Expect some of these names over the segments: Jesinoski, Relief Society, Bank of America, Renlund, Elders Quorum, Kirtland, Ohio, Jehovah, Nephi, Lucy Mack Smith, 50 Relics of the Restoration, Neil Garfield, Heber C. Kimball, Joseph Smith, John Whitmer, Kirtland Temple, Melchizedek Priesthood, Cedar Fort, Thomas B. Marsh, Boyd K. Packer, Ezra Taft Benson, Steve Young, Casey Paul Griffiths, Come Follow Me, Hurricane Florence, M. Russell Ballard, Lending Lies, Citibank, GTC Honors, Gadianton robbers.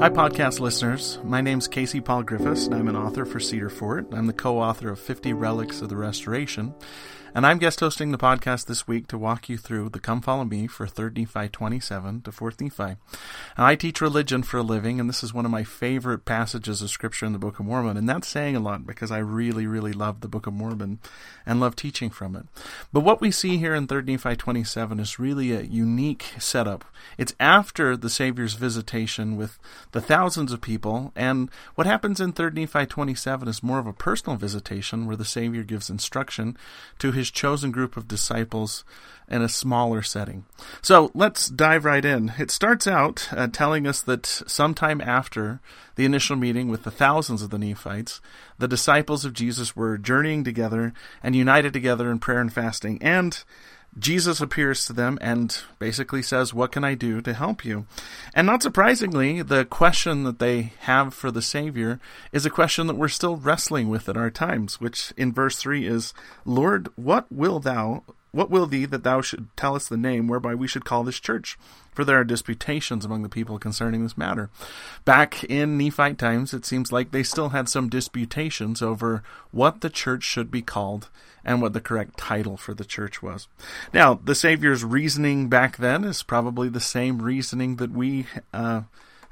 Hi, podcast listeners. My name's Casey Paul Griffiths, and I'm an author for Cedar Fort. I'm the co-author of 50 Relics of the Restoration, and I'm guest hosting the podcast this week to walk you through the Come Follow Me for 3rd Nephi 27 to 4th Nephi. Now, I teach religion for a living, and this is one of my favorite passages of Scripture in the Book of Mormon, and that's saying a lot because I really, really love the Book of Mormon and love teaching from it. But what we see here in 3rd Nephi 27 is really a unique setup. It's after the Savior's visitation with the thousands of people, and what happens in 3rd Nephi 27 is more of a personal visitation where the Savior gives instruction to his chosen group of disciples in a smaller setting. So let's dive right in. It starts out telling us that sometime after the initial meeting with the thousands of the Nephites, the disciples of Jesus were journeying together and united together in prayer and fasting, and Jesus appears to them and basically says, "What can I do to help you?" And not surprisingly, the question that they have for the Savior is a question that we're still wrestling with at our times, which in verse 3 is, "Lord, what will thee that thou should tell us the name whereby we should call this church? For there are disputations among the people concerning this matter." Back in Nephite times, it seems like they still had some disputations over what the church should be called and what the correct title for the church was. Now, the Savior's reasoning back then is probably the same reasoning that we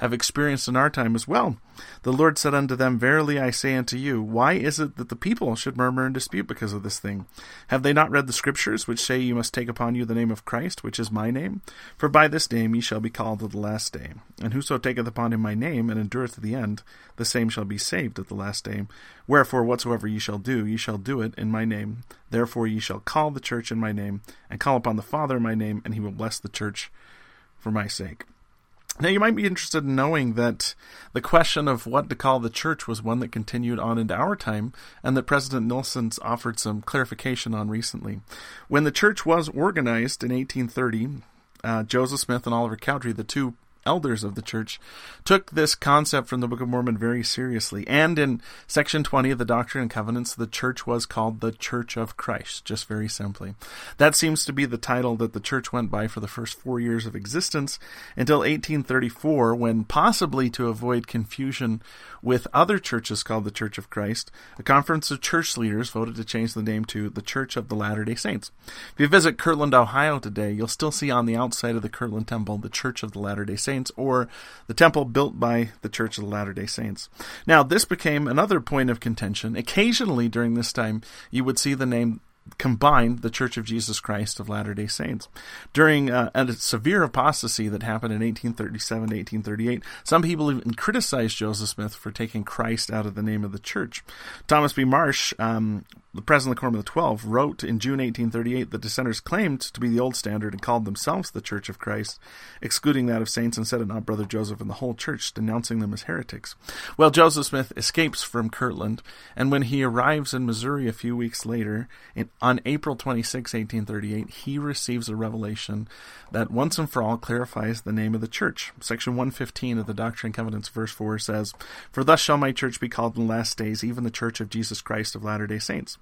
have experienced in our time as well. "The Lord said unto them, Verily I say unto you, why is it that the people should murmur and dispute because of this thing? Have they not read the Scriptures, which say you must take upon you the name of Christ, which is my name? For by this name ye shall be called at the last day. And whoso taketh upon him my name, and endureth to the end, the same shall be saved at the last day. Wherefore whatsoever ye shall do it in my name. Therefore ye shall call the church in my name, and call upon the Father in my name, and he will bless the church for my sake." Now, you might be interested in knowing that the question of what to call the church was one that continued on into our time, and that President Nelson's offered some clarification on recently. When the church was organized in 1830, Joseph Smith and Oliver Cowdery, the two elders of the church, took this concept from the Book of Mormon very seriously. And in section 20 of the Doctrine and Covenants, the church was called the Church of Christ, just very simply. That seems to be the title that the church went by for the first 4 years of existence, until 1834, when, possibly to avoid confusion with other churches called the Church of Christ, a conference of church leaders voted to change the name to the Church of the Latter-day Saints. If you visit Kirtland, Ohio today, you'll still see on the outside of the Kirtland Temple the Church of the Latter-day Saints, or the temple built by the Church of the Latter-day Saints. Now, this became another point of contention. Occasionally during this time, you would see the name combined, the Church of Jesus Christ of Latter-day Saints. During a severe apostasy that happened in 1837 to 1838, some people even criticized Joseph Smith for taking Christ out of the name of the church. Thomas B. Marsh, the president of the Quorum of the 12, wrote in June 1838 that dissenters claimed to be the old standard and called themselves the Church of Christ, excluding that of saints, and said it not Brother Joseph and the whole church, denouncing them as heretics. Well, Joseph Smith escapes from Kirtland, and when he arrives in Missouri a few weeks later, on April 26, 1838, he receives a revelation that once and for all clarifies the name of the church. Section 115 of the Doctrine and Covenants, verse 4 says, "For thus shall my church be called in the last days, even the Church of Jesus Christ of Latter-day Saints."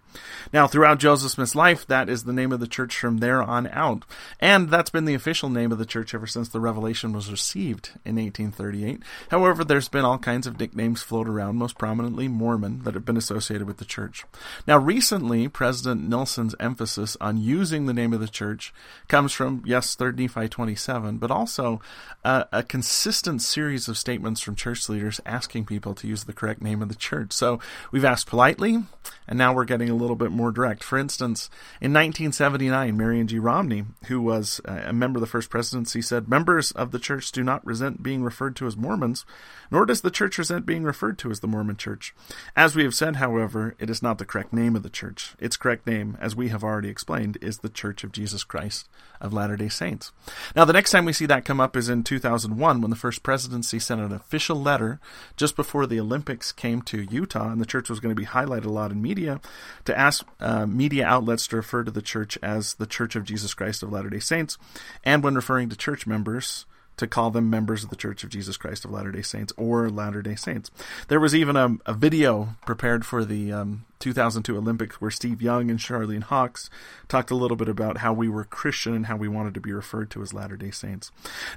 Now, throughout Joseph Smith's life, that is the name of the church from there on out. And that's been the official name of the church ever since the revelation was received in 1838. However, there's been all kinds of nicknames float around, most prominently Mormon, that have been associated with the church. Now, recently, President Nelson's emphasis on using the name of the church comes from, yes, 3rd Nephi 27, but also a consistent series of statements from church leaders asking people to use the correct name of the church. So we've asked politely, and now we're getting a little bit more direct. For instance, in 1979, Marion G. Romney, who was a member of the First Presidency, said, "Members of the church do not resent being referred to as Mormons, nor does the church resent being referred to as the Mormon Church. As we have said, however, it is not the correct name of the church. Its correct name, as we have already explained, is the Church of Jesus Christ of Latter-day Saints." Now, the next time we see that come up is in 2001, when the First Presidency sent an official letter just before the Olympics came to Utah, and the church was going to be highlighted a lot in media, to ask media outlets to refer to the church as the Church of Jesus Christ of Latter-day Saints, and when referring to church members, to call them members of the Church of Jesus Christ of Latter-day Saints or Latter-day Saints. There was even a video prepared for the 2002 Olympics where Steve Young and Charlene Hawkes talked a little bit about how we were Christian and how we wanted to be referred to as Latter-day Saints.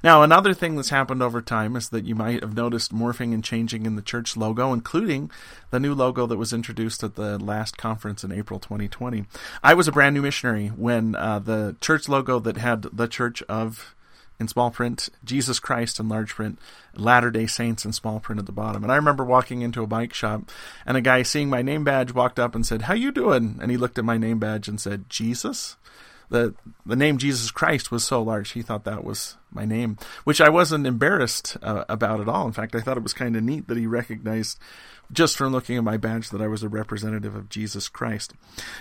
Now, another thing that's happened over time is that you might have noticed morphing and changing in the church logo, including the new logo that was introduced at the last conference in April 2020. I was a brand new missionary when the church logo that had the Church of, in small print, Jesus Christ in large print, Latter-day Saints in small print at the bottom. And I remember walking into a bike shop, and a guy seeing my name badge walked up and said, "How you doing?" And he looked at my name badge and said, "Jesus?" The name Jesus Christ was so large, he thought that was my name, which I wasn't embarrassed about at all. In fact, I thought it was kind of neat that he recognized, just from looking at my badge, that I was a representative of Jesus Christ.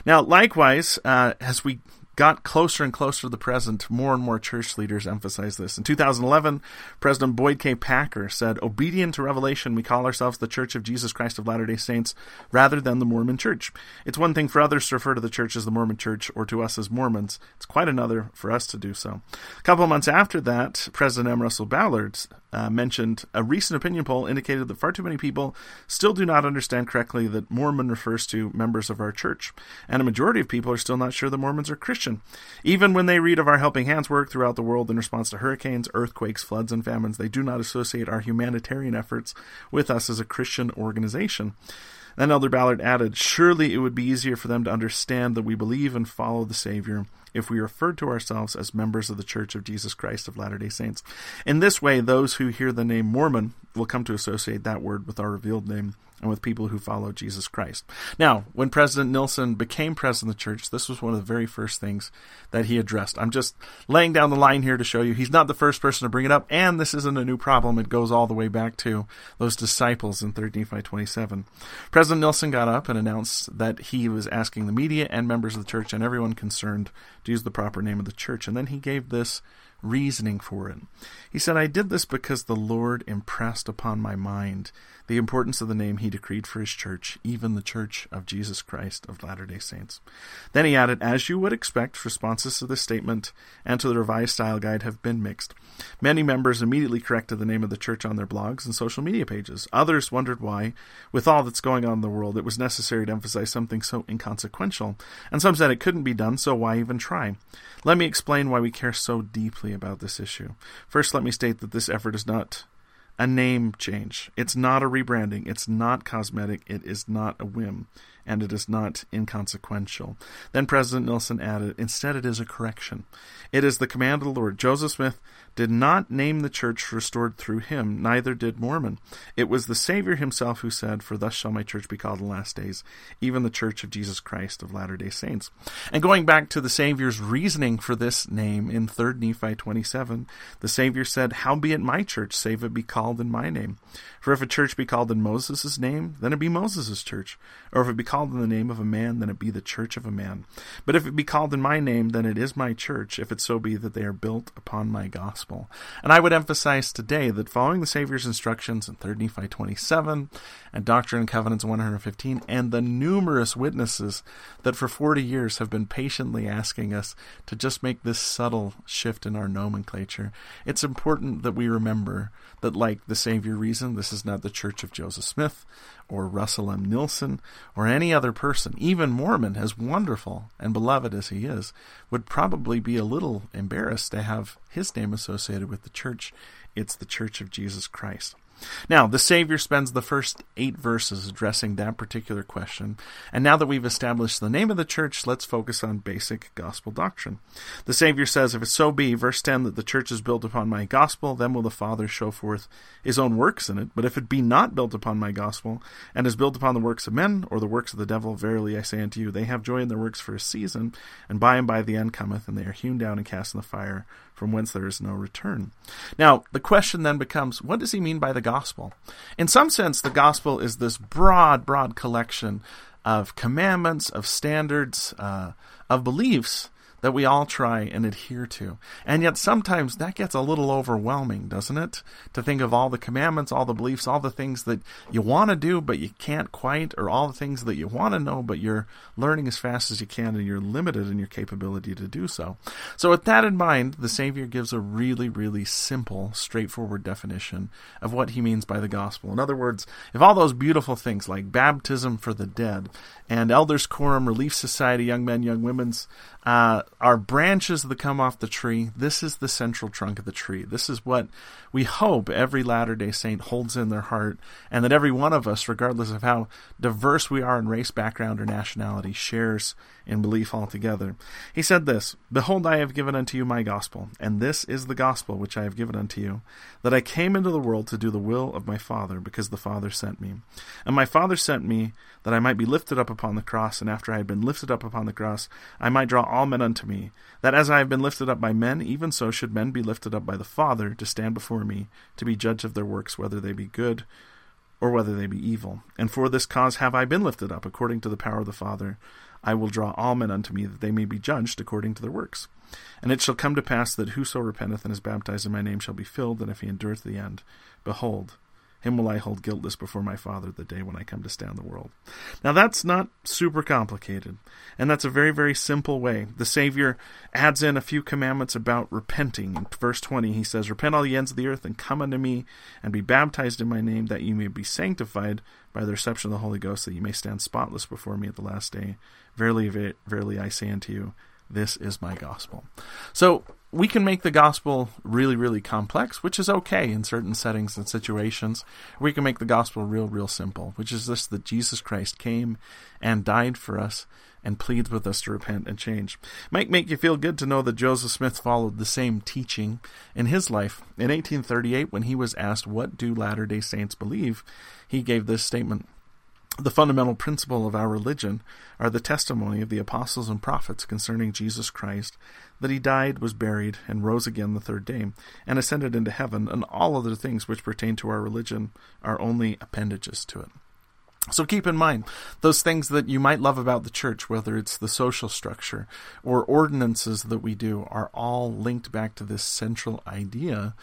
Now, likewise, as we got closer and closer to the present, more and more church leaders emphasize this. In 2011, President Boyd K. Packer said, "Obedient to revelation, we call ourselves the Church of Jesus Christ of Latter-day Saints rather than the Mormon Church. It's one thing for others to refer to the Church as the Mormon Church or to us as Mormons. It's quite another for us to do so." A couple of months after that, President M. Russell Ballard mentioned a recent opinion poll indicated that far too many people still do not understand correctly that Mormon refers to members of our church, and a majority of people are still not sure that Mormons are Christian. Even when they read of our helping hands work throughout the world in response to hurricanes, earthquakes, floods, and famines, they do not associate our humanitarian efforts with us as a Christian organization. Then Elder Ballard added, "Surely it would be easier for them to understand that we believe and follow the Savior if we referred to ourselves as members of the Church of Jesus Christ of Latter-day Saints. In this way, those who hear the name Mormon will come to associate that word with our revealed name and with people who follow Jesus Christ." Now, when President Nelson became president of the church, this was one of the very first things that he addressed. I'm just laying down the line here to show you he's not the first person to bring it up, and this isn't a new problem. It goes all the way back to those disciples in 13:5-27. President Nelson got up and announced that he was asking the media and members of the church and everyone concerned to use the proper name of the church, and then he gave this reasoning for it. He said, "I did this because the Lord impressed upon my mind the importance of the name he decreed for his church, even the Church of Jesus Christ of Latter-day Saints." Then he added, "As you would expect, responses to this statement and to the Revised Style Guide have been mixed. Many members immediately corrected the name of the church on their blogs and social media pages. Others wondered why, with all that's going on in the world, it was necessary to emphasize something so inconsequential, and some said it couldn't be done, so why even try? Let me explain why we care so deeply about this issue. First, let me state that this effort is not a name change. It's not a rebranding. It's not cosmetic. It is not a whim. And it is not inconsequential." Then President Nelson added, "Instead, it is a correction. It is the command of the Lord. Joseph Smith did not name the church restored through him, neither did Mormon. It was the Savior himself who said, 'For thus shall my church be called in the last days, even the Church of Jesus Christ of Latter-day Saints.'" And going back to the Savior's reasoning for this name in 3 Nephi 27, the Savior said, "Howbeit my church, save it be called in my name. For if a church be called in Moses' name, then it be Moses' church. Or if it be called in the name of a man, then it be the church of a man. But if it be called in my name, then it is my church, if it so be that they are built upon my gospel." And I would emphasize today that following the Savior's instructions in 3 Nephi 27 and Doctrine and Covenants 115 and the numerous witnesses that for 40 years have been patiently asking us to just make this subtle shift in our nomenclature, it's important that we remember that, like the Savior reason, this is not the Church of Joseph Smith or Russell M. Nelson or any other person. Even Mormon, as wonderful and beloved as he is, would probably be a little embarrassed to have his name associated with the church. It's the Church of Jesus Christ. Now, the Savior spends the first 8 verses addressing that particular question, and now that we've established the name of the church, let's focus on basic gospel doctrine. The Savior says, "If it so be," verse 10, "that the church is built upon my gospel, then will the Father show forth his own works in it. But if it be not built upon my gospel, and is built upon the works of men, or the works of the devil, verily I say unto you, they have joy in their works for a season, and by the end cometh, and they are hewn down and cast in the fire, from whence there is no return." Now, the question then becomes, what does he mean by the gospel? In some sense, the gospel is this broad collection of commandments, of standards, of beliefs that we all try and adhere to. And yet sometimes that gets a little overwhelming, doesn't it? To think of all the commandments, all the beliefs, all the things that you want to do but you can't quite, or all the things that you want to know but you're learning as fast as you can and you're limited in your capability to do so. So with that in mind, the Savior gives a really, really simple, straightforward definition of what he means by the gospel. In other words, if all those beautiful things like baptism for the dead and Elders Quorum, Relief Society, young men, young women's, are branches that come off the tree, this is the central trunk of the tree. This is what we hope every Latter-day Saint holds in their heart, and that every one of us, regardless of how diverse we are in race, background, or nationality, shares in belief altogether. He said this, "Behold, I have given unto you my gospel, and this is the gospel which I have given unto you, that I came into the world to do the will of my Father, because the Father sent me. And my Father sent me that I might be lifted up upon the cross, and after I had been lifted up upon the cross, I might draw all men unto me, that as I have been lifted up by men, even so should men be lifted up by the Father, to stand before me, to be judge of their works, whether they be good or whether they be evil. And for this cause have I been lifted up, according to the power of the Father. I will draw all men unto me, that they may be judged according to their works. And it shall come to pass that whoso repenteth and is baptized in my name shall be filled, and if he endureth to the end, behold, him will I hold guiltless before my Father the day when I come to stand the world." Now that's not super complicated, and that's a very, very simple way. The Savior adds in a few commandments about repenting. In verse 20, he says, "Repent all ye ends of the earth, and come unto me, and be baptized in my name, that ye may be sanctified by the reception of the Holy Ghost, that ye may stand spotless before me at the last day. Verily, verily, I say unto you, this is my gospel." So we can make the gospel really, really complex, which is okay in certain settings and situations. We can make the gospel real, real simple, which is this, that Jesus Christ came and died for us and pleads with us to repent and change. Might make you feel good to know that Joseph Smith followed the same teaching in his life. In 1838, when he was asked, "What do Latter-day Saints believe?" he gave this statement, "The fundamental principle of our religion are the testimony of the apostles and prophets concerning Jesus Christ, that he died, was buried, and rose again the third day, and ascended into heaven, and all other things which pertain to our religion are only appendages to it." So keep in mind, those things that you might love about the church, whether it's the social structure or ordinances that we do, are all linked back to this central idea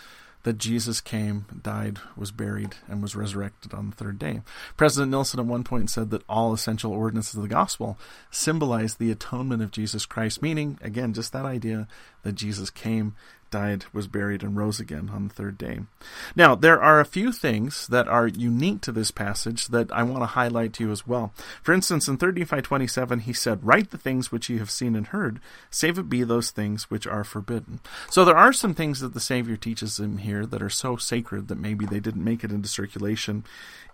that Jesus came, died, was buried, and was resurrected on the third day. President Nelson at one point said that all essential ordinances of the gospel symbolize the atonement of Jesus Christ, meaning, again, just that idea that Jesus came, died, was buried, and rose again on the third day. Now, there are a few things that are unique to this passage that I want to highlight to you as well. For instance, in 35:27, he said, "Write the things which ye have seen and heard, save it be those things which are forbidden." So there are some things that the Savior teaches him here that are so sacred that maybe they didn't make it into circulation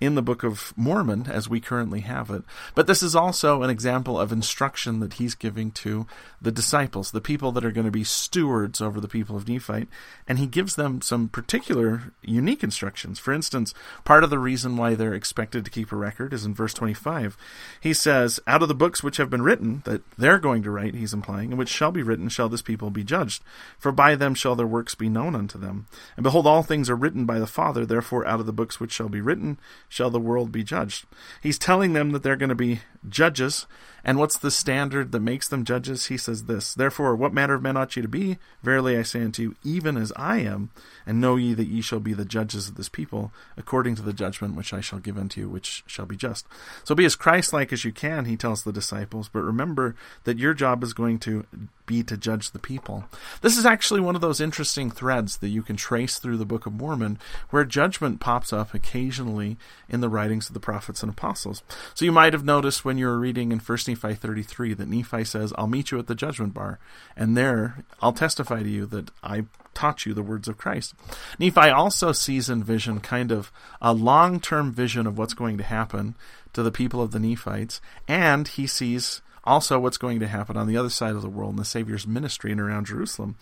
in the Book of Mormon as we currently have it. But this is also an example of instruction that he's giving to the disciples, the people that are going to be stewards over the people of Nephite, and he gives them some particular unique instructions. For instance, part of the reason why they're expected to keep a record is in verse 25. He says, "Out of the books which have been written," that they're going to write, he's implying, "and which shall be written, shall this people be judged. For by them shall their works be known unto them. And behold, all things are written by the Father, therefore out of the books which shall be written, shall the world be judged." He's telling them that they're going to be judges, and what's the standard that makes them judges? He says this, "Therefore, what manner of men ought ye to be? Verily I say unto you, even as I am, and know ye that ye shall be the judges of this people, according to the judgment which I shall give unto you, which shall be just." So be as Christ-like as you can, he tells the disciples, but remember that your job is going to be to judge the people. This is actually one of those interesting threads that you can trace through the Book of Mormon, where judgment pops up occasionally in the writings of the prophets and apostles. So you might have noticed when you were reading in 1 Nephi 33 that Nephi says, "I'll meet you at the judgment bar, and there I'll testify to you that I taught you the words of Christ." Nephi also sees in vision kind of a long-term vision of what's going to happen to the people of the Nephites, and he sees also what's going to happen on the other side of the world in the Savior's ministry and around Jerusalem.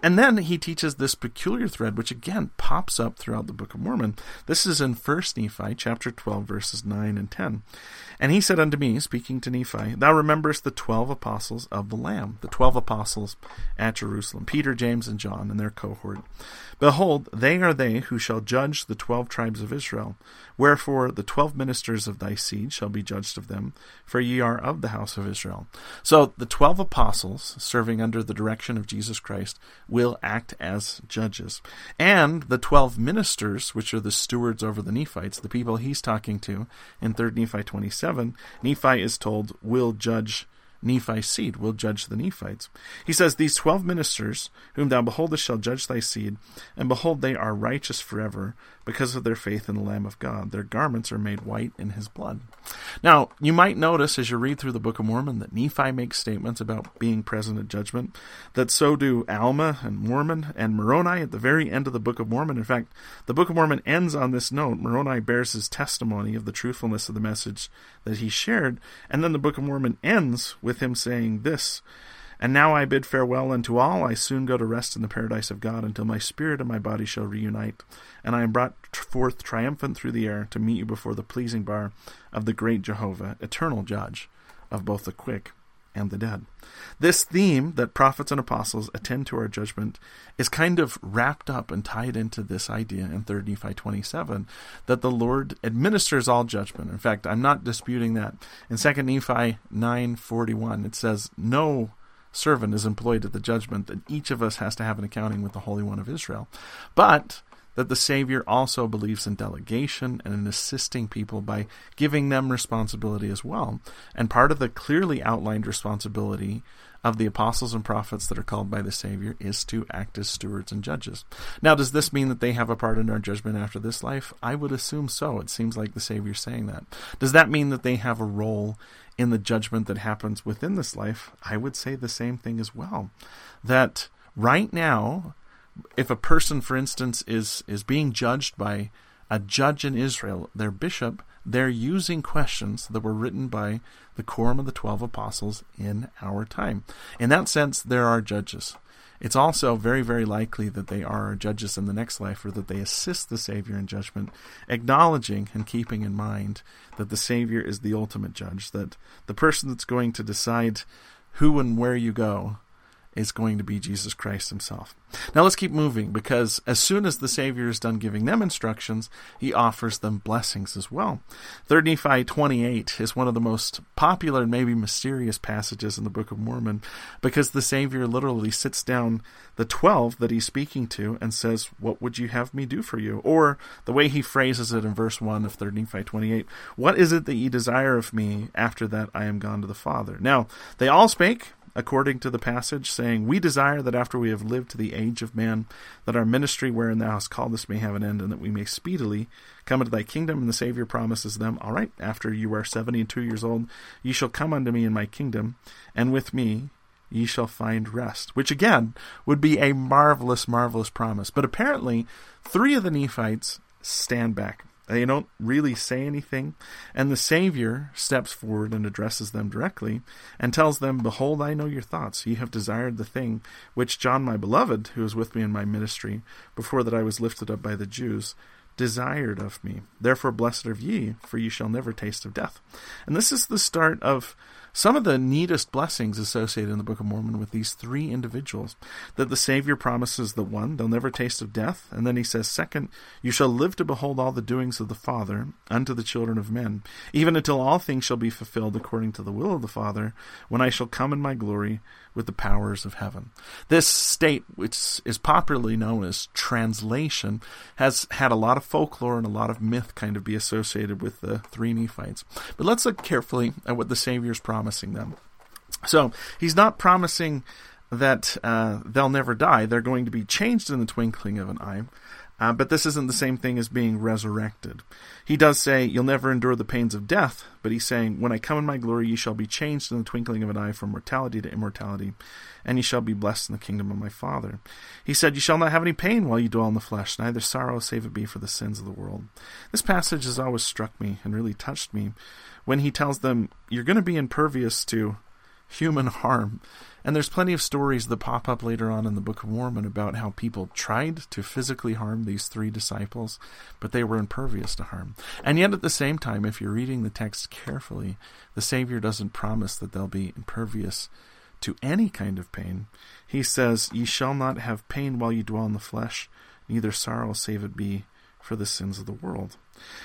And then he teaches this peculiar thread, which again pops up throughout the Book of Mormon. This is in 1 Nephi chapter 12, verses 9 and 10. "And he said unto me," speaking to Nephi, "Thou rememberest the 12 apostles of the Lamb," the 12 apostles at Jerusalem, Peter, James, and John, and their cohort. "Behold, they are they who shall judge the 12 tribes of Israel. Wherefore the 12 ministers of thy seed shall be judged of them, for ye are of the house of of Israel. So the 12 apostles serving under the direction of Jesus Christ will act as judges. And the 12 ministers, which are the stewards over the Nephites, the people he's talking to in 3 Nephi 27, Nephi is told will judge Nephi's seed, will judge the Nephites. He says, "These 12 ministers, whom thou beholdest, shall judge thy seed, and behold, they are righteous forever, because of their faith in the Lamb of God. Their garments are made white in his blood." Now, you might notice as you read through the Book of Mormon that Nephi makes statements about being present at judgment, that so do Alma and Mormon and Moroni at the very end of the Book of Mormon. In fact, the Book of Mormon ends on this note. Moroni bears his testimony of the truthfulness of the message that he shared, and then the Book of Mormon ends with him saying this, "And now I bid farewell unto all. I soon go to rest in the paradise of God until my spirit and my body shall reunite. And I am brought forth triumphant through the air to meet you before the pleasing bar of the great Jehovah, eternal judge of both the quick and the dead." This theme that prophets and apostles attend to our judgment is kind of wrapped up and tied into this idea in 3 Nephi 27 that the Lord administers all judgment. In fact, I'm not disputing that. In 2 Nephi 9:41, it says, "No servant is employed at the judgment," that each of us has to have an accounting with the Holy One of Israel, but that the Savior also believes in delegation and in assisting people by giving them responsibility as well. And part of the clearly outlined responsibility of the apostles and prophets that are called by the Savior is to act as stewards and judges. Now, does this mean that they have a part in our judgment after this life? I would assume so. It seems like the Savior's saying that. Does that mean that they have a role in the judgment that happens within this life? I would say the same thing as well. That right now, if a person, for instance, is being judged by a judge in Israel, their bishop, they're using questions that were written by the Quorum of the 12 Apostles in our time. In that sense, there are judges. It's also very, very likely that they are judges in the next life, or that they assist the Savior in judgment, acknowledging and keeping in mind that the Savior is the ultimate judge, that the person that's going to decide who and where you go is going to be Jesus Christ himself. Now let's keep moving, because as soon as the Savior is done giving them instructions, he offers them blessings as well. 3 Nephi 28 is one of the most popular and maybe mysterious passages in the Book of Mormon, because the Savior literally sits down the 12 that he's speaking to and says, "What would you have me do for you?" Or the way he phrases it in verse 1 of 3 Nephi 28, "What is it that ye desire of me after that I am gone to the Father?" Now, they all spake according to the passage, saying, "We desire that after we have lived to the age of man, that our ministry wherein thou hast called us may have an end, and that we may speedily come into thy kingdom." And the Savior promises them, "All right, after you are 72 years old, ye shall come unto me in my kingdom, and with me ye shall find rest," which again would be a marvelous, marvelous promise. But apparently, 3 of the Nephites stand back. They don't really say anything, and the Savior steps forward and addresses them directly and tells them, "Behold, I know your thoughts. Ye have desired the thing which John, my beloved, who is with me in my ministry, before that I was lifted up by the Jews, desired of me. Therefore blessed are ye, for ye shall never taste of death." And this is the start of some of the neatest blessings associated in the Book of Mormon with these 3 individuals, that the Savior promises the one, they'll never taste of death. And then he says, second, "You shall live to behold all the doings of the Father unto the children of men, even until all things shall be fulfilled according to the will of the Father, when I shall come in my glory with the powers of heaven." This state, which is popularly known as translation, has had a lot of folklore and a lot of myth kind of be associated with the 3 Nephites. But let's look carefully at what the Savior's promising them. So he's not promising that they'll never die. They're going to be changed in the twinkling of an eye. But this isn't the same thing as being resurrected. He does say, "You'll never endure the pains of death," but he's saying, "When I come in my glory, ye shall be changed in the twinkling of an eye from mortality to immortality, and ye shall be blessed in the kingdom of my Father." He said, "You shall not have any pain while you dwell in the flesh, neither sorrow save it be for the sins of the world." This passage has always struck me and really touched me when he tells them, you're going to be impervious to human harm. And there's plenty of stories that pop up later on in the Book of Mormon about how people tried to physically harm these 3 disciples, but they were impervious to harm. And yet at the same time, if you're reading the text carefully, the Savior doesn't promise that they'll be impervious to any kind of pain. He says, "Ye shall not have pain while ye dwell in the flesh, neither sorrow save it be for the sins of the world.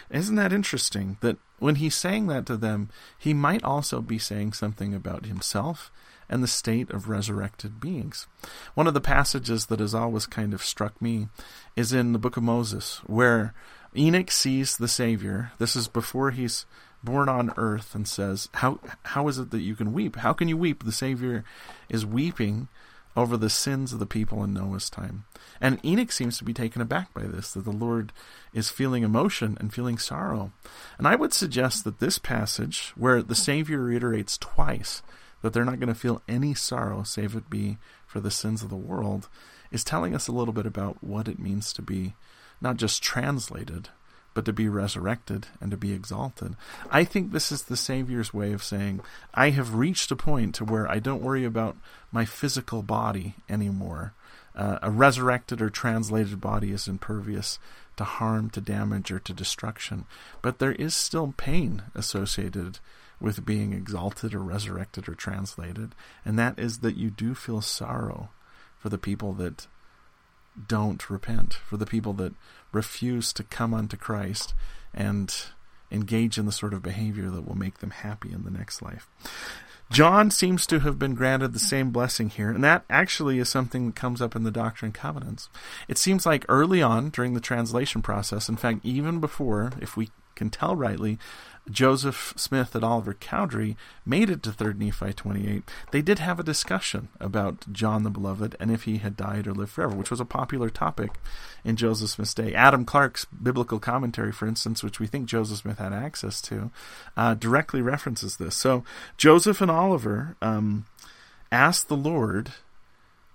Isn't that interesting that when he's saying that to them, he might also be saying something about himself and the state of resurrected beings? One of the passages that has always kind of struck me is in the book of Moses, where Enoch sees the Savior. This is before he's born on earth, and says, how is it that you can weep? How can you weep? The Savior is weeping over the sins of the people in Noah's time. And Enoch seems to be taken aback by this, that the Lord is feeling emotion and feeling sorrow. And I would suggest that this passage, where the Savior reiterates twice that they're not going to feel any sorrow save it be for the sins of the world, is telling us a little bit about what it means to be not just translated, but to be resurrected and to be exalted. I think this is the Savior's way of saying, I have reached a point to where I don't worry about my physical body anymore. A resurrected or translated body is impervious to harm, to damage, or to destruction. But there is still pain associated with being exalted or resurrected or translated, and that is that you do feel sorrow for the people that don't repent, for the people that refuse to come unto Christ and engage in the sort of behavior that will make them happy in the next life. John seems to have been granted the same blessing here, and that actually is something that comes up in the Doctrine and Covenants. It seems like early on during the translation process, in fact, even before, if we can tell rightly, Joseph Smith and Oliver Cowdery made it to 3 Nephi 28, they did have a discussion about John the Beloved and if he had died or lived forever, which was a popular topic in Joseph Smith's day. Adam Clark's biblical commentary, for instance, which we think Joseph Smith had access to, directly references this. So Joseph and Oliver asked the Lord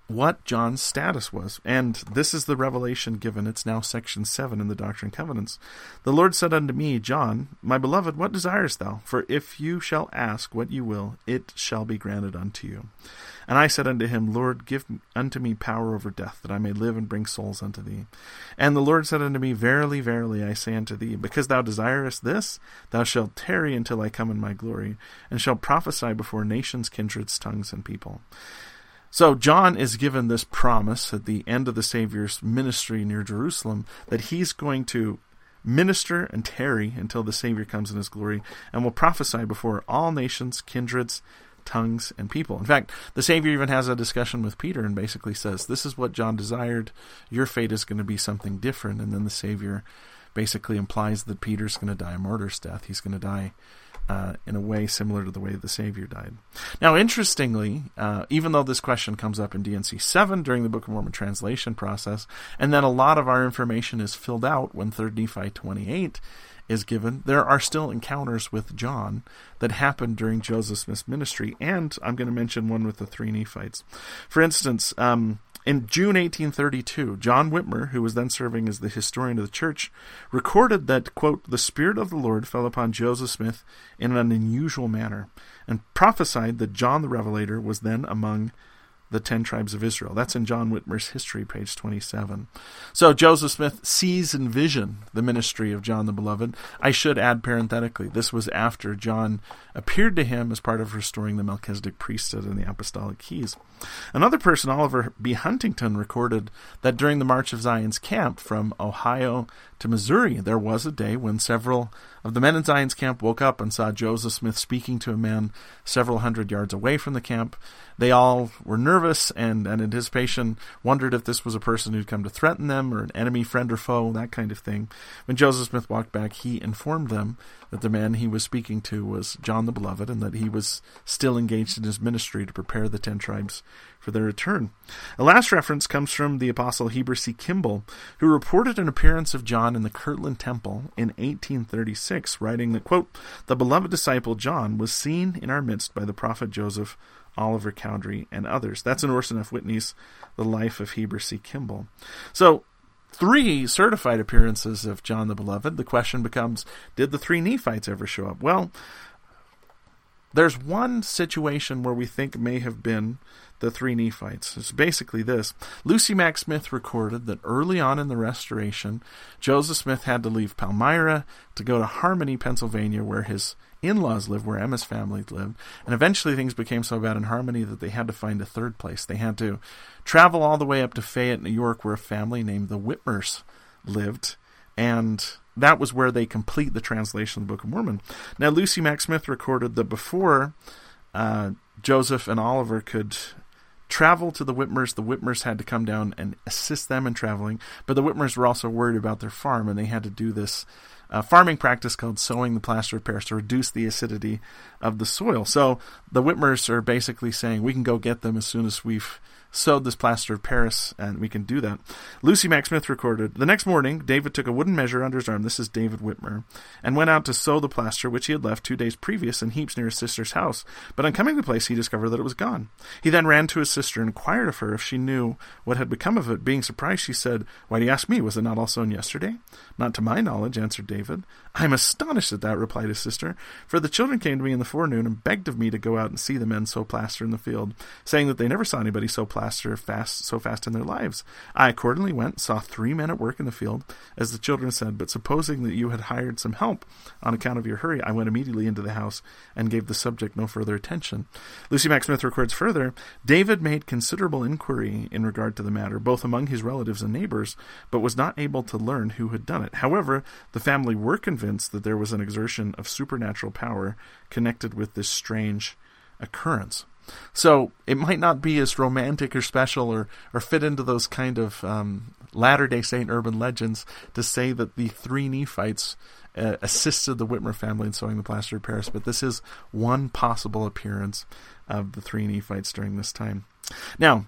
what John's status was. And this is the revelation given. It's now section 7 in the Doctrine and Covenants. The Lord said unto me, John, my beloved, what desirest thou? For if you shall ask what you will, it shall be granted unto you. And I said unto him, Lord, give unto me power over death, that I may live and bring souls unto thee. And the Lord said unto me, verily, verily, I say unto thee, because thou desirest this, thou shalt tarry until I come in my glory, and shalt prophesy before nations, kindreds, tongues, and people. So John is given this promise at the end of the Savior's ministry near Jerusalem that he's going to minister and tarry until the Savior comes in his glory and will prophesy before all nations, kindreds, tongues, and people. In fact, the Savior even has a discussion with Peter and basically says, this is what John desired. Your fate is going to be something different. And then the Savior basically implies that Peter's going to die a martyr's death. He's going to die in a way similar to the way the Savior died. Now, interestingly, even though this question comes up in D&C 7 during the Book of Mormon translation process, and then a lot of our information is filled out when 3 Nephi 28 is given, there are still encounters with John that happened during Joseph Smith's ministry, and I'm going to mention one with the three Nephites. For instance, in June 1832, John Whitmer, who was then serving as the historian of the church, recorded that, quote, the Spirit of the Lord fell upon Joseph Smith in an unusual manner, and prophesied that John the Revelator was then among the 10 tribes of Israel. That's in John Whitmer's History, page 27. So Joseph Smith sees in vision the ministry of John the Beloved. I should add parenthetically, this was after John appeared to him as part of restoring the Melchizedek Priesthood and the Apostolic Keys. Another person, Oliver B. Huntington, recorded that during the March of Zion's camp from Ohio to Missouri, there was a day when several of the men in Zion's camp woke up and saw Joseph Smith speaking to a man several hundred yards away from the camp. They all were nervous and in anticipation wondered if this was a person who'd come to threaten them or an enemy, friend or foe, that kind of thing. When Joseph Smith walked back, he informed them that the man he was speaking to was John the Beloved and that he was still engaged in his ministry to prepare the 10 tribes for their return. A last reference comes from the apostle Heber C. Kimball, who reported an appearance of John in the Kirtland Temple in 1836, writing that, quote, the beloved disciple John was seen in our midst by the prophet Joseph, Oliver Cowdery, and others. That's in Orson F. Whitney's The Life of Heber C. Kimball. So, 3 certified appearances of John the Beloved. The question becomes, did the 3 Nephites ever show up? Well, there's one situation where we think may have been the 3 Nephites. It's basically this. Lucy Mack Smith recorded that early on in the Restoration, Joseph Smith had to leave Palmyra to go to Harmony, Pennsylvania, where his in-laws lived, where Emma's family lived, and eventually things became so bad in Harmony that they had to find a third place. They had to travel all the way up to Fayette, New York, where a family named the Whitmers lived, and that was where they complete the translation of the Book of Mormon. Now, Lucy Mack Smith recorded that before Joseph and Oliver could travel to the Whitmers had to come down and assist them in traveling, but the Whitmers were also worried about their farm, and they had to do this farming practice called sowing the plaster of Paris to reduce the acidity of the soil. So the Whitmers are basically saying, we can go get them as soon as we've sowed this plaster of Paris, and we can do that. Lucy Mack Smith recorded, the next morning, David took a wooden measure under his arm, this is David Whitmer, and went out to sow the plaster, which he had left 2 days previous in heaps near his sister's house. But on coming to the place, he discovered that it was gone. He then ran to his sister and inquired of her if she knew what had become of it. Being surprised, she said, why do you ask me? Was it not all sown yesterday? Not to my knowledge, answered David. I am astonished at that, replied his sister, for the children came to me in the forenoon and begged of me to go out and see the men sow plaster in the field, saying that they never saw anybody sow plaster fast so fast in their lives. I accordingly went, saw 3 men at work in the field, as the children said, but supposing that you had hired some help on account of your hurry, I went immediately into the house and gave the subject no further attention. Lucy Mack Smith records further, David made considerable inquiry in regard to the matter, both among his relatives and neighbors, but was not able to learn who had done it. However, the family were convinced that there was an exertion of supernatural power connected with this strange occurrence. So it might not be as romantic or special or fit into those kind of Latter-day Saint urban legends to say that the 3 Nephites assisted the Whitmer family in sowing the plaster of Paris, but this is one possible appearance of the 3 Nephites during this time. Now,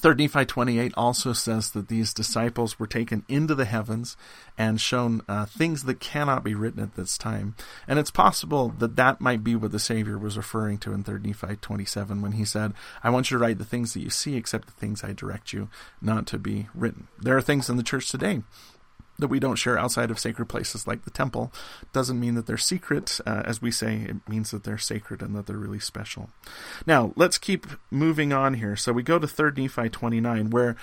3 Nephi 28 also says that these disciples were taken into the heavens and shown things that cannot be written at this time. And it's possible that that might be what the Savior was referring to in 3 Nephi 27 when he said, I want you to write the things that you see except the things I direct you not to be written. There are things in the church today that we don't share outside of sacred places like the temple. Doesn't mean that they're secret. As we say, it means that they're sacred and that they're really special. Now, let's keep moving on here. So we go to 3 Nephi 29, where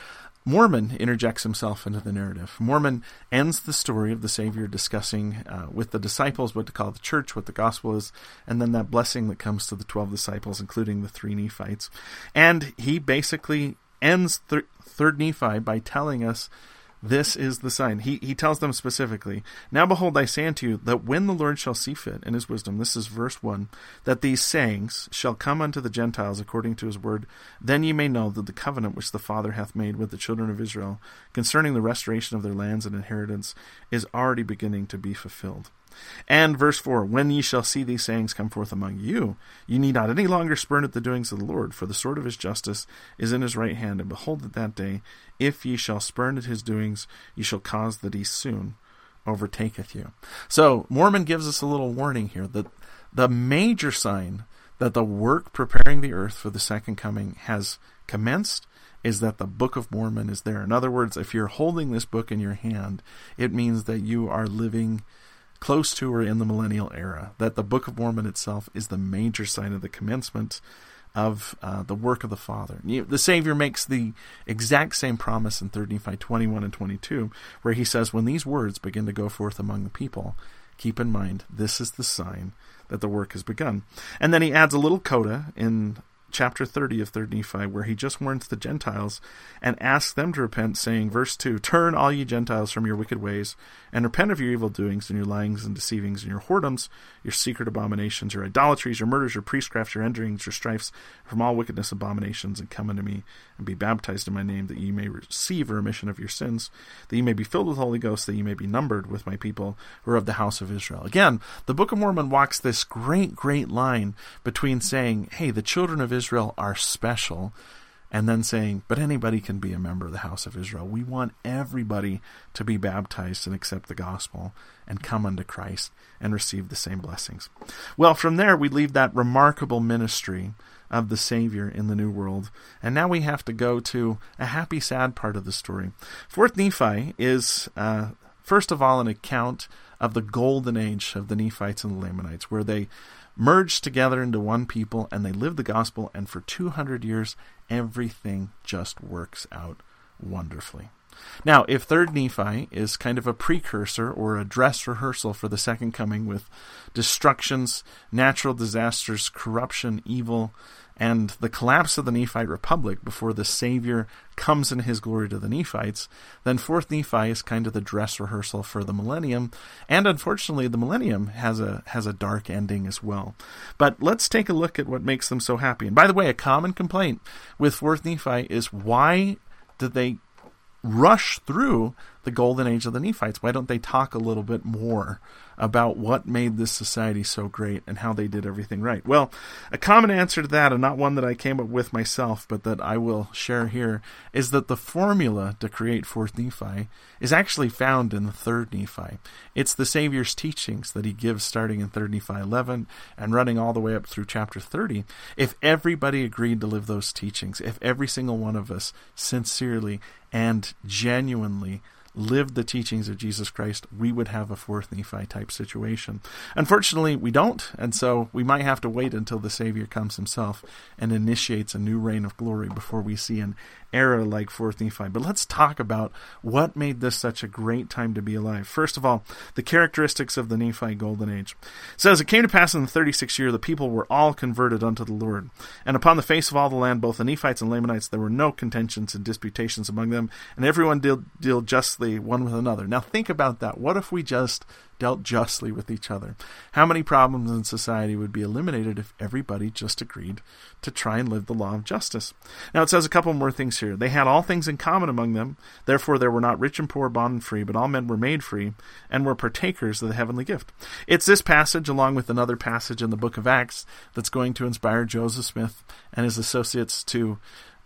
Mormon interjects himself into the narrative. Mormon ends the story of the Savior discussing with the disciples what to call the church, what the gospel is, and then that blessing that comes to the 12 disciples, including the 3 Nephites. And he basically ends 3 Nephi by telling us, this is the sign. He tells them specifically, now behold, I say unto you, that when the Lord shall see fit in his wisdom, this is verse 1, that these sayings shall come unto the Gentiles according to his word, then ye may know that the covenant which the Father hath made with the children of Israel concerning the restoration of their lands and inheritance is already beginning to be fulfilled. And verse 4, when ye shall see these sayings come forth among you, ye need not any longer spurn at the doings of the Lord, for the sword of his justice is in his right hand, and behold, at that day, if ye shall spurn at his doings, ye shall cause that he soon overtaketh you. So, Mormon gives us a little warning here that the major sign that the work preparing the earth for the second coming has commenced is that the Book of Mormon is there. In other words, if you're holding this book in your hand, it means that you are living close to or in the millennial era, that the Book of Mormon itself is the major sign of the commencement of the work of the Father. The Savior makes the exact same promise in 3 Nephi 21 and 22, where he says, when these words begin to go forth among the people, keep in mind, this is the sign that the work has begun. And then he adds a little coda in chapter 30 of 3 Nephi, where he just warns the Gentiles and asks them to repent, saying, verse 2, turn all ye Gentiles from your wicked ways, and repent of your evil doings, and your lyings and deceivings, and your whoredoms, your secret abominations, your idolatries, your murders, your priestcrafts, your enderings, your strifes, from all wickedness abominations, and come unto me, and be baptized in my name, that ye may receive a remission of your sins, that ye may be filled with the Holy Ghost, that ye may be numbered with my people, who are of the house of Israel. Again, the Book of Mormon walks this great line between saying, hey, the children of Israel are special, and then saying, but anybody can be a member of the house of Israel. We want everybody to be baptized and accept the gospel and come unto Christ and receive the same blessings. Well, from there we leave that remarkable ministry of the Savior in the New World, and now we have to go to a happy, sad part of the story. 4th Nephi is, first of all, an account of the golden age of the Nephites and the Lamanites, where they merged together into one people, and they live the gospel, and for 200 years, everything just works out wonderfully. Now, if 3rd Nephi is kind of a precursor or a dress rehearsal for the second coming with destructions, natural disasters, corruption, evil, and the collapse of the Nephite Republic before the Savior comes in his glory to the Nephites, then 4th Nephi is kind of the dress rehearsal for the millennium, and unfortunately the millennium has a dark ending as well. But let's take a look at what makes them so happy. And by the way, a common complaint with 4th Nephi is, why did they rush through the golden age of the Nephites? Why don't they talk a little bit more about what made this society so great and how they did everything right? Well, a common answer to that, and not one that I came up with myself, but that I will share here, is that the formula to create 4th Nephi is actually found in the 3rd Nephi. It's the Savior's teachings that he gives starting in 3rd Nephi 11 and running all the way up through chapter 30. If everybody agreed to live those teachings, if every single one of us sincerely and genuinely lived the teachings of Jesus Christ, we would have a 4th Nephi type situation. Unfortunately, we don't, and so we might have to wait until the Savior comes himself and initiates a new reign of glory before we see an era like 4th Nephi. But let's talk about what made this such a great time to be alive. First of all, the characteristics of the Nephi Golden Age. It says, "It came to pass in the 36th year, the people were all converted unto the Lord. And upon the face of all the land, both the Nephites and Lamanites, there were no contentions and disputations among them, and everyone dealt justly one with another." Now think about that. What if we just dealt justly with each other? How many problems in society would be eliminated if everybody just agreed to try and live the law of justice? Now it says a couple more things here. "They had all things in common among them. Therefore there were not rich and poor, bond and free, but all men were made free and were partakers of the heavenly gift." It's this passage, along with another passage in the book of Acts, that's going to inspire Joseph Smith and his associates to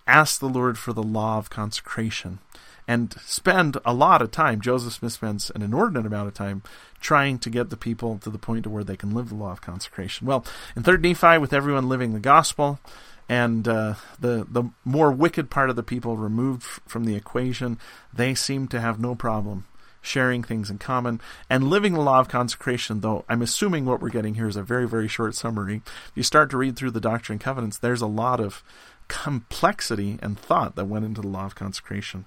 ask the Lord for the law of consecration and spend a lot of time. Joseph Smith spends an inordinate amount of time trying to get the people to the point to where they can live the law of consecration. Well, in 3rd Nephi, with everyone living the gospel and the more wicked part of the people removed from the equation, they seem to have no problem sharing things in common and living the law of consecration. Though I'm assuming what we're getting here is a very, very short summary. If you start to read through the Doctrine and Covenants, there's a lot of complexity and thought that went into the law of consecration.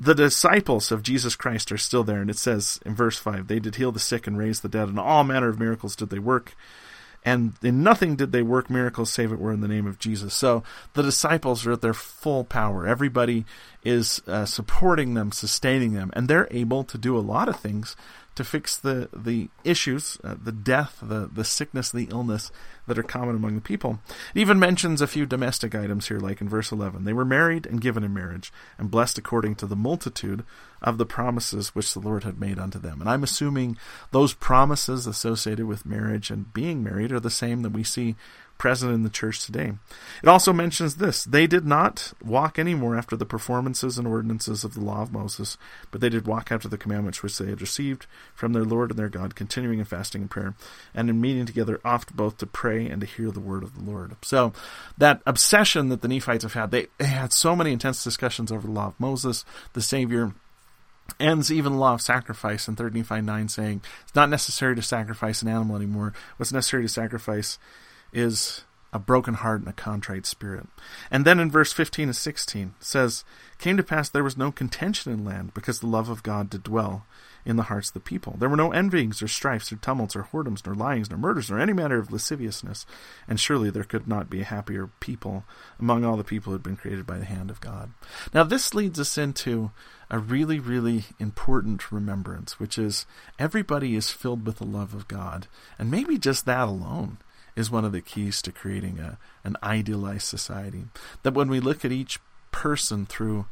The disciples of Jesus Christ are still there, and it says in verse 5, "They did heal the sick and raise the dead, and all manner of miracles did they work. And in nothing did they work miracles, save it were in the name of Jesus." So the disciples are at their full power. Everybody is supporting them, sustaining them, and they're able to do a lot of things to fix the issues, the death, the sickness, the illness that are common among the people. It even mentions a few domestic items here, like in verse 11, "They were married and given in marriage, and blessed according to the multitude of the promises which the Lord had made unto them." And I'm assuming those promises associated with marriage and being married are the same that we see present in the church today. It also mentions this, "They did not walk any more after the performances and ordinances of the law of Moses, but they did walk after the commandments which they had received from their Lord and their God, continuing in fasting and prayer, and in meeting together oft both to pray and to hear the word of the Lord." So that obsession that the Nephites have had, they had so many intense discussions over the law of Moses. The Savior ends even the law of sacrifice in 3rd Nephi 9 saying, it's not necessary to sacrifice an animal anymore. What's necessary to sacrifice is a broken heart and a contrite spirit. And then in verse 15 and 16 says, "Came to pass there was no contention in land, because the love of God did dwell in the hearts of the people. There were no envyings or strifes or tumults or whoredoms nor lyings nor murders nor any manner of lasciviousness. And surely there could not be a happier people among all the people who had been created by the hand of God." Now this leads us into a really, really important remembrance, which is everybody is filled with the love of God. And maybe just that alone is one of the keys to creating an idealized society. That when we look at each person through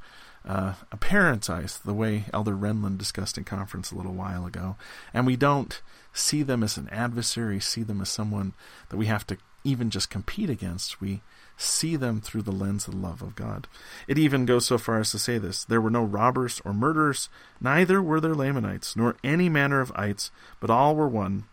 a parent's eyes, the way Elder Renlund discussed in conference a little while ago, and we don't see them as an adversary, see them as someone that we have to even just compete against, we see them through the lens of the love of God. It even goes so far as to say this, "There were no robbers or murderers, neither were there Lamanites, nor any manner of ites, but all were one,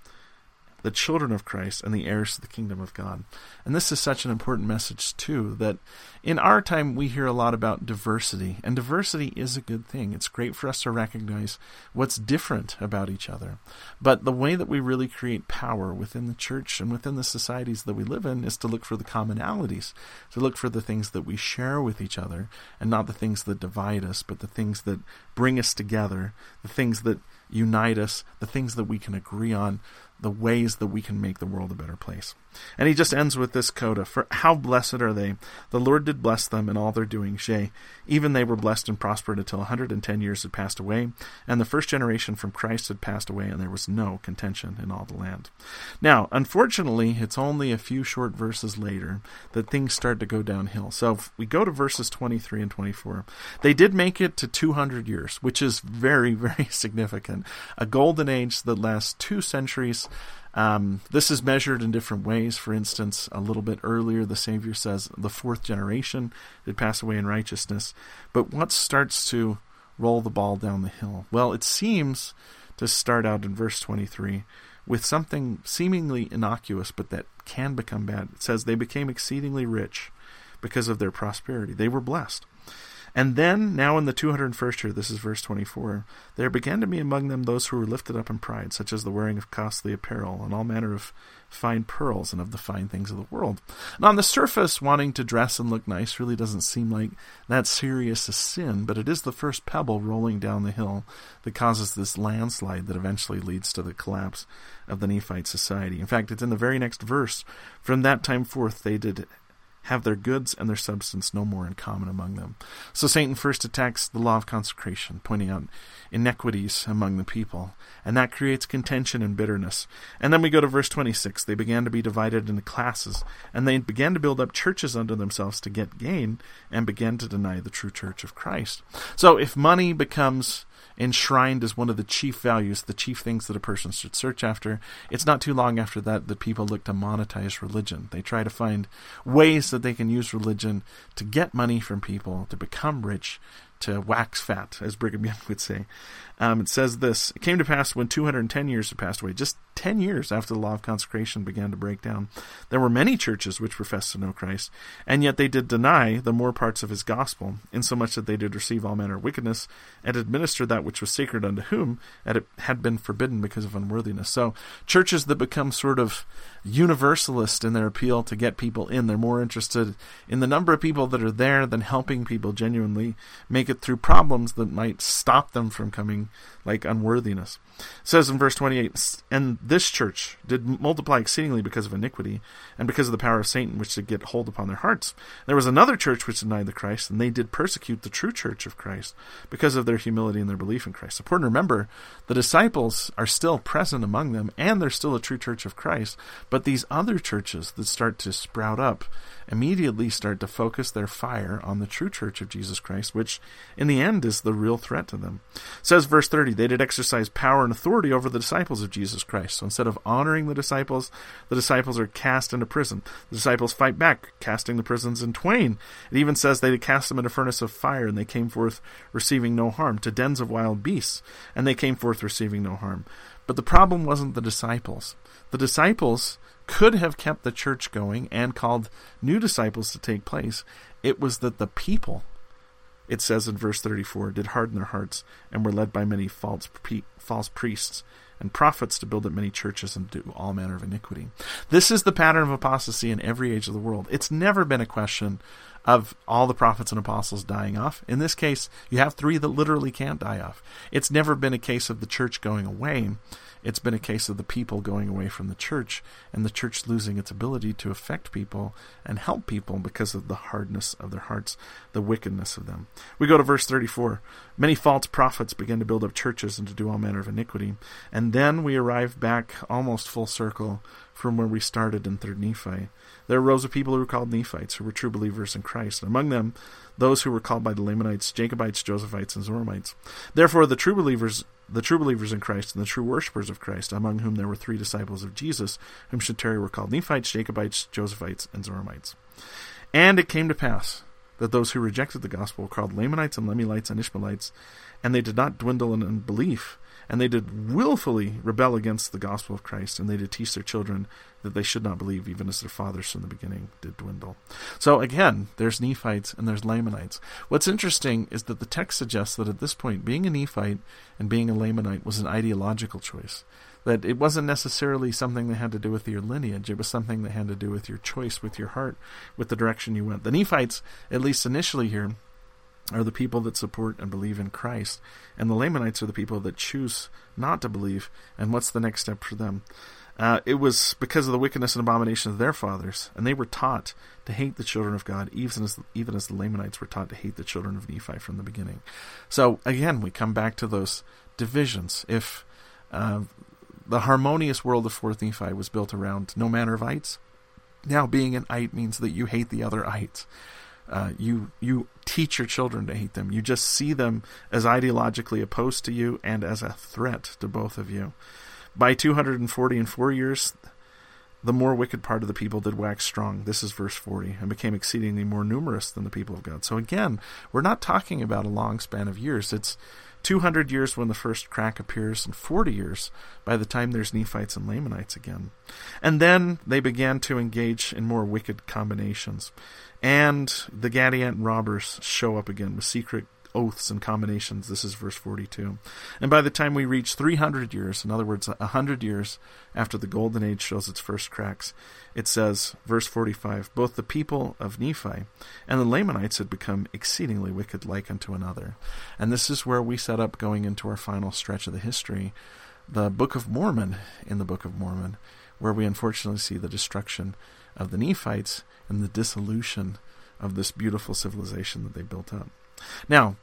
the children of Christ, and the heirs to the kingdom of God. And this is such an important message, too, that in our time we hear a lot about diversity, and diversity is a good thing. It's great for us to recognize what's different about each other. But the way that we really create power within the church and within the societies that we live in is to look for the commonalities, to look for the things that we share with each other, and not the things that divide us, but the things that bring us together, the things that unite us, the things that we can agree on, the ways that we can make the world a better place. And he just ends with this coda, for how blessed are they. The Lord did bless them in all their doings, yea, even they were blessed and prospered until 110 years had passed away, and the first generation from Christ had passed away, and there was no contention in all the land. Now, unfortunately, it's only a few short verses later that things start to go downhill. So if we go to verses 23 and 24. They did make it to 200 years, which is very, very significant. A golden age that lasts 2 centuries. This is measured in different ways. For instance, a little bit earlier, the Savior says the 4th generation did pass away in righteousness. But what starts to roll the ball down the hill? Well, it seems to start out in verse 23 with something seemingly innocuous, but that can become bad. It says they became exceedingly rich because of their prosperity. They were blessed. And then, now in the 201st year, this is verse 24, there began to be among them those who were lifted up in pride, such as the wearing of costly apparel and all manner of fine pearls and of the fine things of the world. And on the surface, wanting to dress and look nice really doesn't seem like that serious a sin, but it is the first pebble rolling down the hill that causes this landslide that eventually leads to the collapse of the Nephite society. In fact, it's in the very next verse, from that time forth they did have their goods and their substance no more in common among them. So Satan first attacks the law of consecration, pointing out inequities among the people, and that creates contention and bitterness. And then we go to verse 26. They began to be divided into classes, and they began to build up churches unto themselves to get gain, and began to deny the true church of Christ. So if money becomes enshrined as one of the chief values, the chief things that a person should search after, it's not too long after that that people look to monetize religion. They try to find ways that they can use religion to get money from people, to become rich, to wax fat, as Brigham Young would say. It says this, it came to pass when 210 years had passed away, just 10 years after the law of consecration began to break down, there were many churches which professed to know Christ, and yet they did deny the more parts of his gospel, insomuch that they did receive all manner of wickedness, and administer that which was sacred unto whom it had been forbidden because of unworthiness. So churches that become sort of universalist in their appeal to get people in, they're more interested in the number of people that are there than helping people genuinely make it through problems that might stop them from coming, like unworthiness. It says in verse 28, and this church did multiply exceedingly because of iniquity, and because of the power of Satan, which did get hold upon their hearts. There was another church which denied the Christ, and they did persecute the true church of Christ because of their humility and their belief in Christ. It's important to remember, the disciples are still present among them, and there's still a true church of Christ, but these other churches that start to sprout up immediately start to focus their fire on the true church of Jesus Christ, which in the end is the real threat to them. It says verse 30, they did exercise power and authority over the disciples of Jesus Christ. So instead of honoring the disciples are cast into prison. The disciples fight back, casting the prisons in twain. It even says they did cast them in a furnace of fire, and they came forth receiving no harm, to dens of wild beasts, and they came forth receiving no harm. But the problem wasn't the disciples. The disciples could have kept the church going and called new disciples to take place. It was that the people, it says in verse 34, did harden their hearts and were led by many false priests and prophets to build up many churches and do all manner of iniquity. This is the pattern of apostasy in every age of the world. It's never been a question of all the prophets and apostles dying off. In this case, you have 3 that literally can't die off. It's never been a case of the church going away. It's been a case of the people going away from the church and the church losing its ability to affect people and help people because of the hardness of their hearts, the wickedness of them. We go to verse 34. Many false prophets began to build up churches and to do all manner of iniquity. And then we arrive back almost full circle from where we started in 3rd Nephi. There arose a people who were called Nephites, who were true believers in Christ, and among them those who were called by the Lamanites, Jacobites, Josephites, and Zoramites. Therefore the true believers in Christ, and the true worshippers of Christ, among whom there were 3 disciples of Jesus, whom should tarry were called Nephites, Jacobites, Josephites, and Zoramites. And it came to pass that those who rejected the gospel were called Lamanites and Lemuelites and Ishmaelites, and they did not dwindle in unbelief, and they did willfully rebel against the gospel of Christ, and they did teach their children that they should not believe, even as their fathers from the beginning did dwindle. So again, there's Nephites and there's Lamanites. What's interesting is that the text suggests that at this point, being a Nephite and being a Lamanite was an ideological choice. That it wasn't necessarily something that had to do with your lineage. It was something that had to do with your choice, with your heart, with the direction you went. The Nephites, at least initially here, are the people that support and believe in Christ. And the Lamanites are the people that choose not to believe. And what's the next step for them? It was because of the wickedness and abomination of their fathers, and they were taught to hate the children of God, even as the Lamanites were taught to hate the children of Nephi from the beginning. So, again, we come back to those divisions. If the harmonious world of 4th Nephi was built around no manner of ites, now being an ite means that you hate the other ites. You teach your children to hate them. You just see them as ideologically opposed to you and as a threat to both of you. By 240 and 4 years, the more wicked part of the people did wax strong. This is verse 40, and became exceedingly more numerous than the people of God. So again, we're not talking about a long span of years. It's 200 years when the first crack appears, and 40 years by the time there's Nephites and Lamanites again. And then they began to engage in more wicked combinations. And the Gadianton robbers show up again with secret oaths and combinations. This is verse 42. And by the time we reach 300 years, in other words, 100 years after the Golden Age shows its first cracks, it says, verse 45, both the people of Nephi and the Lamanites had become exceedingly wicked like unto another. And this is where we set up going into our final stretch of the history, the Book of Mormon in the Book of Mormon, where we unfortunately see the destruction of the Nephites and the dissolution of this beautiful civilization that they built up. Now,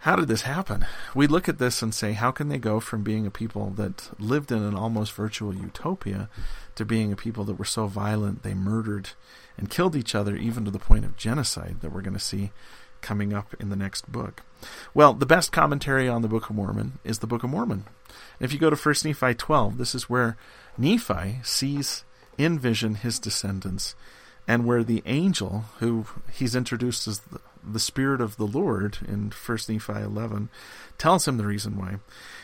how did this happen? We look at this and say, how can they go from being a people that lived in an almost virtual utopia to being a people that were so violent they murdered and killed each other, even to the point of genocide that we're going to see coming up in the next book? Well, the best commentary on the Book of Mormon is the Book of Mormon. And if you go to 1 Nephi 12, this is where Nephi sees in vision his descendants, and where the angel, who he's introduced as the Spirit of the Lord in 1 Nephi 11, tells him the reason why.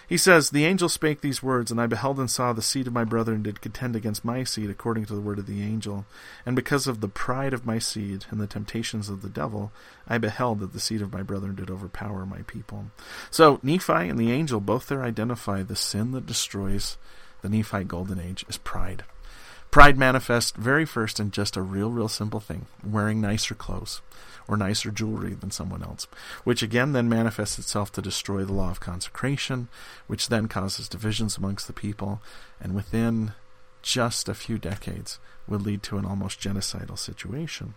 He says, the angel spake these words, and I beheld and saw the seed of my brethren did contend against my seed according to the word of the angel. And because of the pride of my seed and the temptations of the devil, I beheld that the seed of my brethren did overpower my people. So Nephi and the angel both there identify the sin that destroys the Nephite Golden Age is pride. Pride manifests very first in just a real simple thing, wearing nicer clothes or nicer jewelry than someone else, which again then manifests itself to destroy the law of consecration, which then causes divisions amongst the people, and within just a few decades would lead to an almost genocidal situation.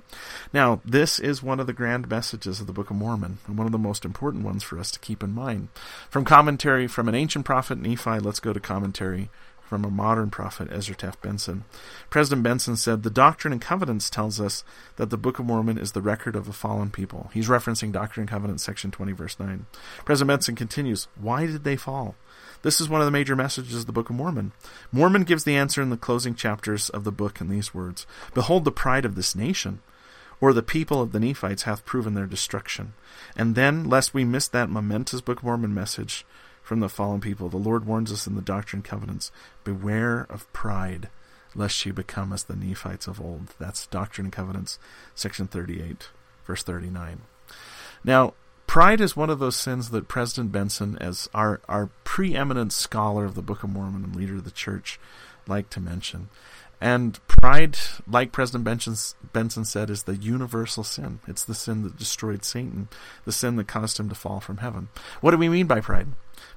Now, this is one of the grand messages of the Book of Mormon, and one of the most important ones for us to keep in mind. From commentary from an ancient prophet, Nephi, let's go to commentary from a modern prophet, Ezra Taft Benson. President Benson said, the Doctrine and Covenants tells us that the Book of Mormon is the record of a fallen people. He's referencing Doctrine and Covenants, section 20, verse 9. President Benson continues, why did they fall? This is one of the major messages of the Book of Mormon. Mormon gives the answer in the closing chapters of the book in these words, behold the pride of this nation, or the people of the Nephites hath proven their destruction. And then, lest we miss that momentous Book of Mormon message from the fallen people, the Lord warns us in the Doctrine and Covenants, beware of pride, lest ye become as the Nephites of old. That's Doctrine and Covenants, section 38, verse 39. Now, pride is one of those sins that President Benson, as our preeminent scholar of the Book of Mormon and leader of the church, liked to mention. And pride, like President Benson said, is the universal sin. It's the sin that destroyed Satan, the sin that caused him to fall from heaven. What do we mean by pride?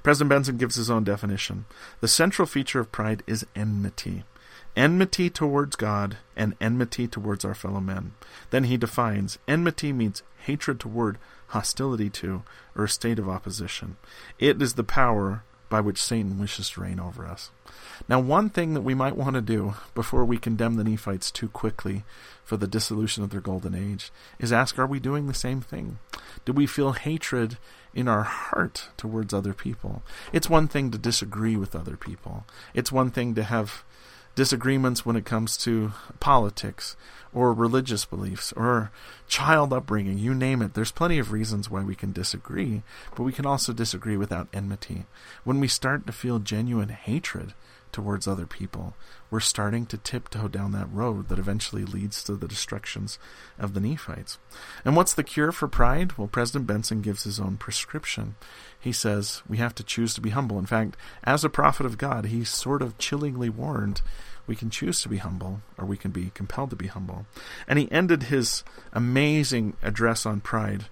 President Benson gives his own definition. The central feature of pride is enmity. Enmity towards God and enmity towards our fellow men. Then he defines, enmity means hatred toward, hostility to, or a state of opposition. It is the power by which Satan wishes to reign over us. Now, one thing that we might want to do before we condemn the Nephites too quickly for the dissolution of their golden age is ask, are we doing the same thing? Do we feel hatred in our heart towards other people? It's one thing to disagree with other people. It's one thing to have disagreements when it comes to politics or religious beliefs or child upbringing, you name it. There's plenty of reasons why we can disagree, but we can also disagree without enmity. When we start to feel genuine hatred towards other people, we're starting to tiptoe down that road that eventually leads to the destructions of the Nephites. And what's the cure for pride? Well, President Benson gives his own prescription. He says we have to choose to be humble. In fact, as a prophet of God, he sort of chillingly warned, we can choose to be humble, or we can be compelled to be humble. And he ended his amazing address on pride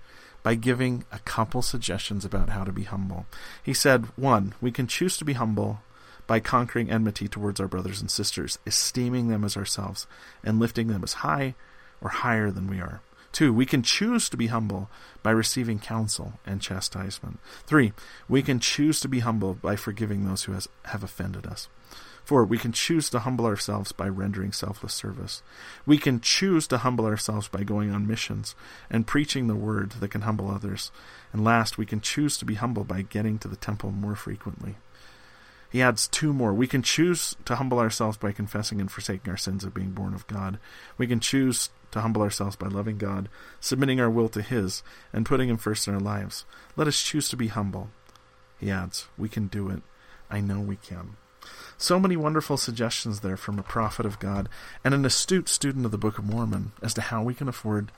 by giving a couple suggestions about how to be humble. He said, 1, we can choose to be humble by conquering enmity towards our brothers and sisters, esteeming them as ourselves, and lifting them as high or higher than we are. 2, we can choose to be humble by receiving counsel and chastisement. 3, we can choose to be humble by forgiving those who have offended us. 4, we can choose to humble ourselves by rendering selfless service. We can choose to humble ourselves by going on missions and preaching the word that can humble others. And last, we can choose to be humble by getting to the temple more frequently. He adds 2 more. We can choose to humble ourselves by confessing and forsaking our sins of being born of God. We can choose to humble ourselves by loving God, submitting our will to His, and putting Him first in our lives. Let us choose to be humble. He adds, we can do it. I know we can. So many wonderful suggestions there from a prophet of God and an astute student of the Book of Mormon as to how we can avoid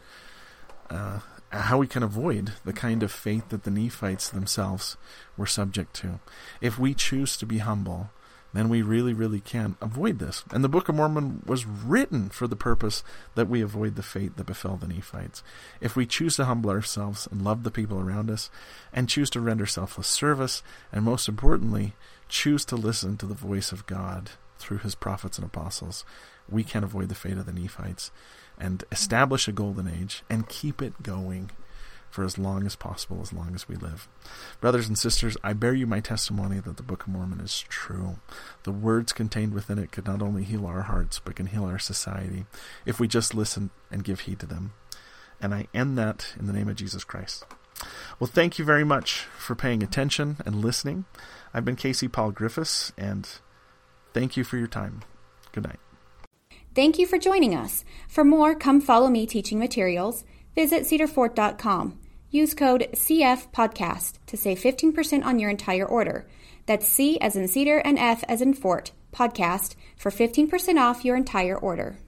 the kind of fate that the Nephites themselves were subject to. If we choose to be humble, then we really, really can avoid this. And the Book of Mormon was written for the purpose that we avoid the fate that befell the Nephites. If we choose to humble ourselves and love the people around us, and choose to render selfless service, and most importantly, choose to listen to the voice of God through His prophets and apostles, we can avoid the fate of the Nephites and establish a golden age and keep it going for as long as possible, as long as we live. Brothers and sisters, I bear you my testimony that the Book of Mormon is true. The words contained within it could not only heal our hearts, but can heal our society if we just listen and give heed to them. And I end that in the name of Jesus Christ. Well, thank you very much for paying attention and listening. I've been Casey Paul Griffiths, and thank you for your time. Good night. Thank you for joining us. For more Come Follow Me teaching materials, visit cedarfort.com. Use code CFPODCAST to save 15% on your entire order. That's C as in Cedar and F as in Fort, podcast, for 15% off your entire order.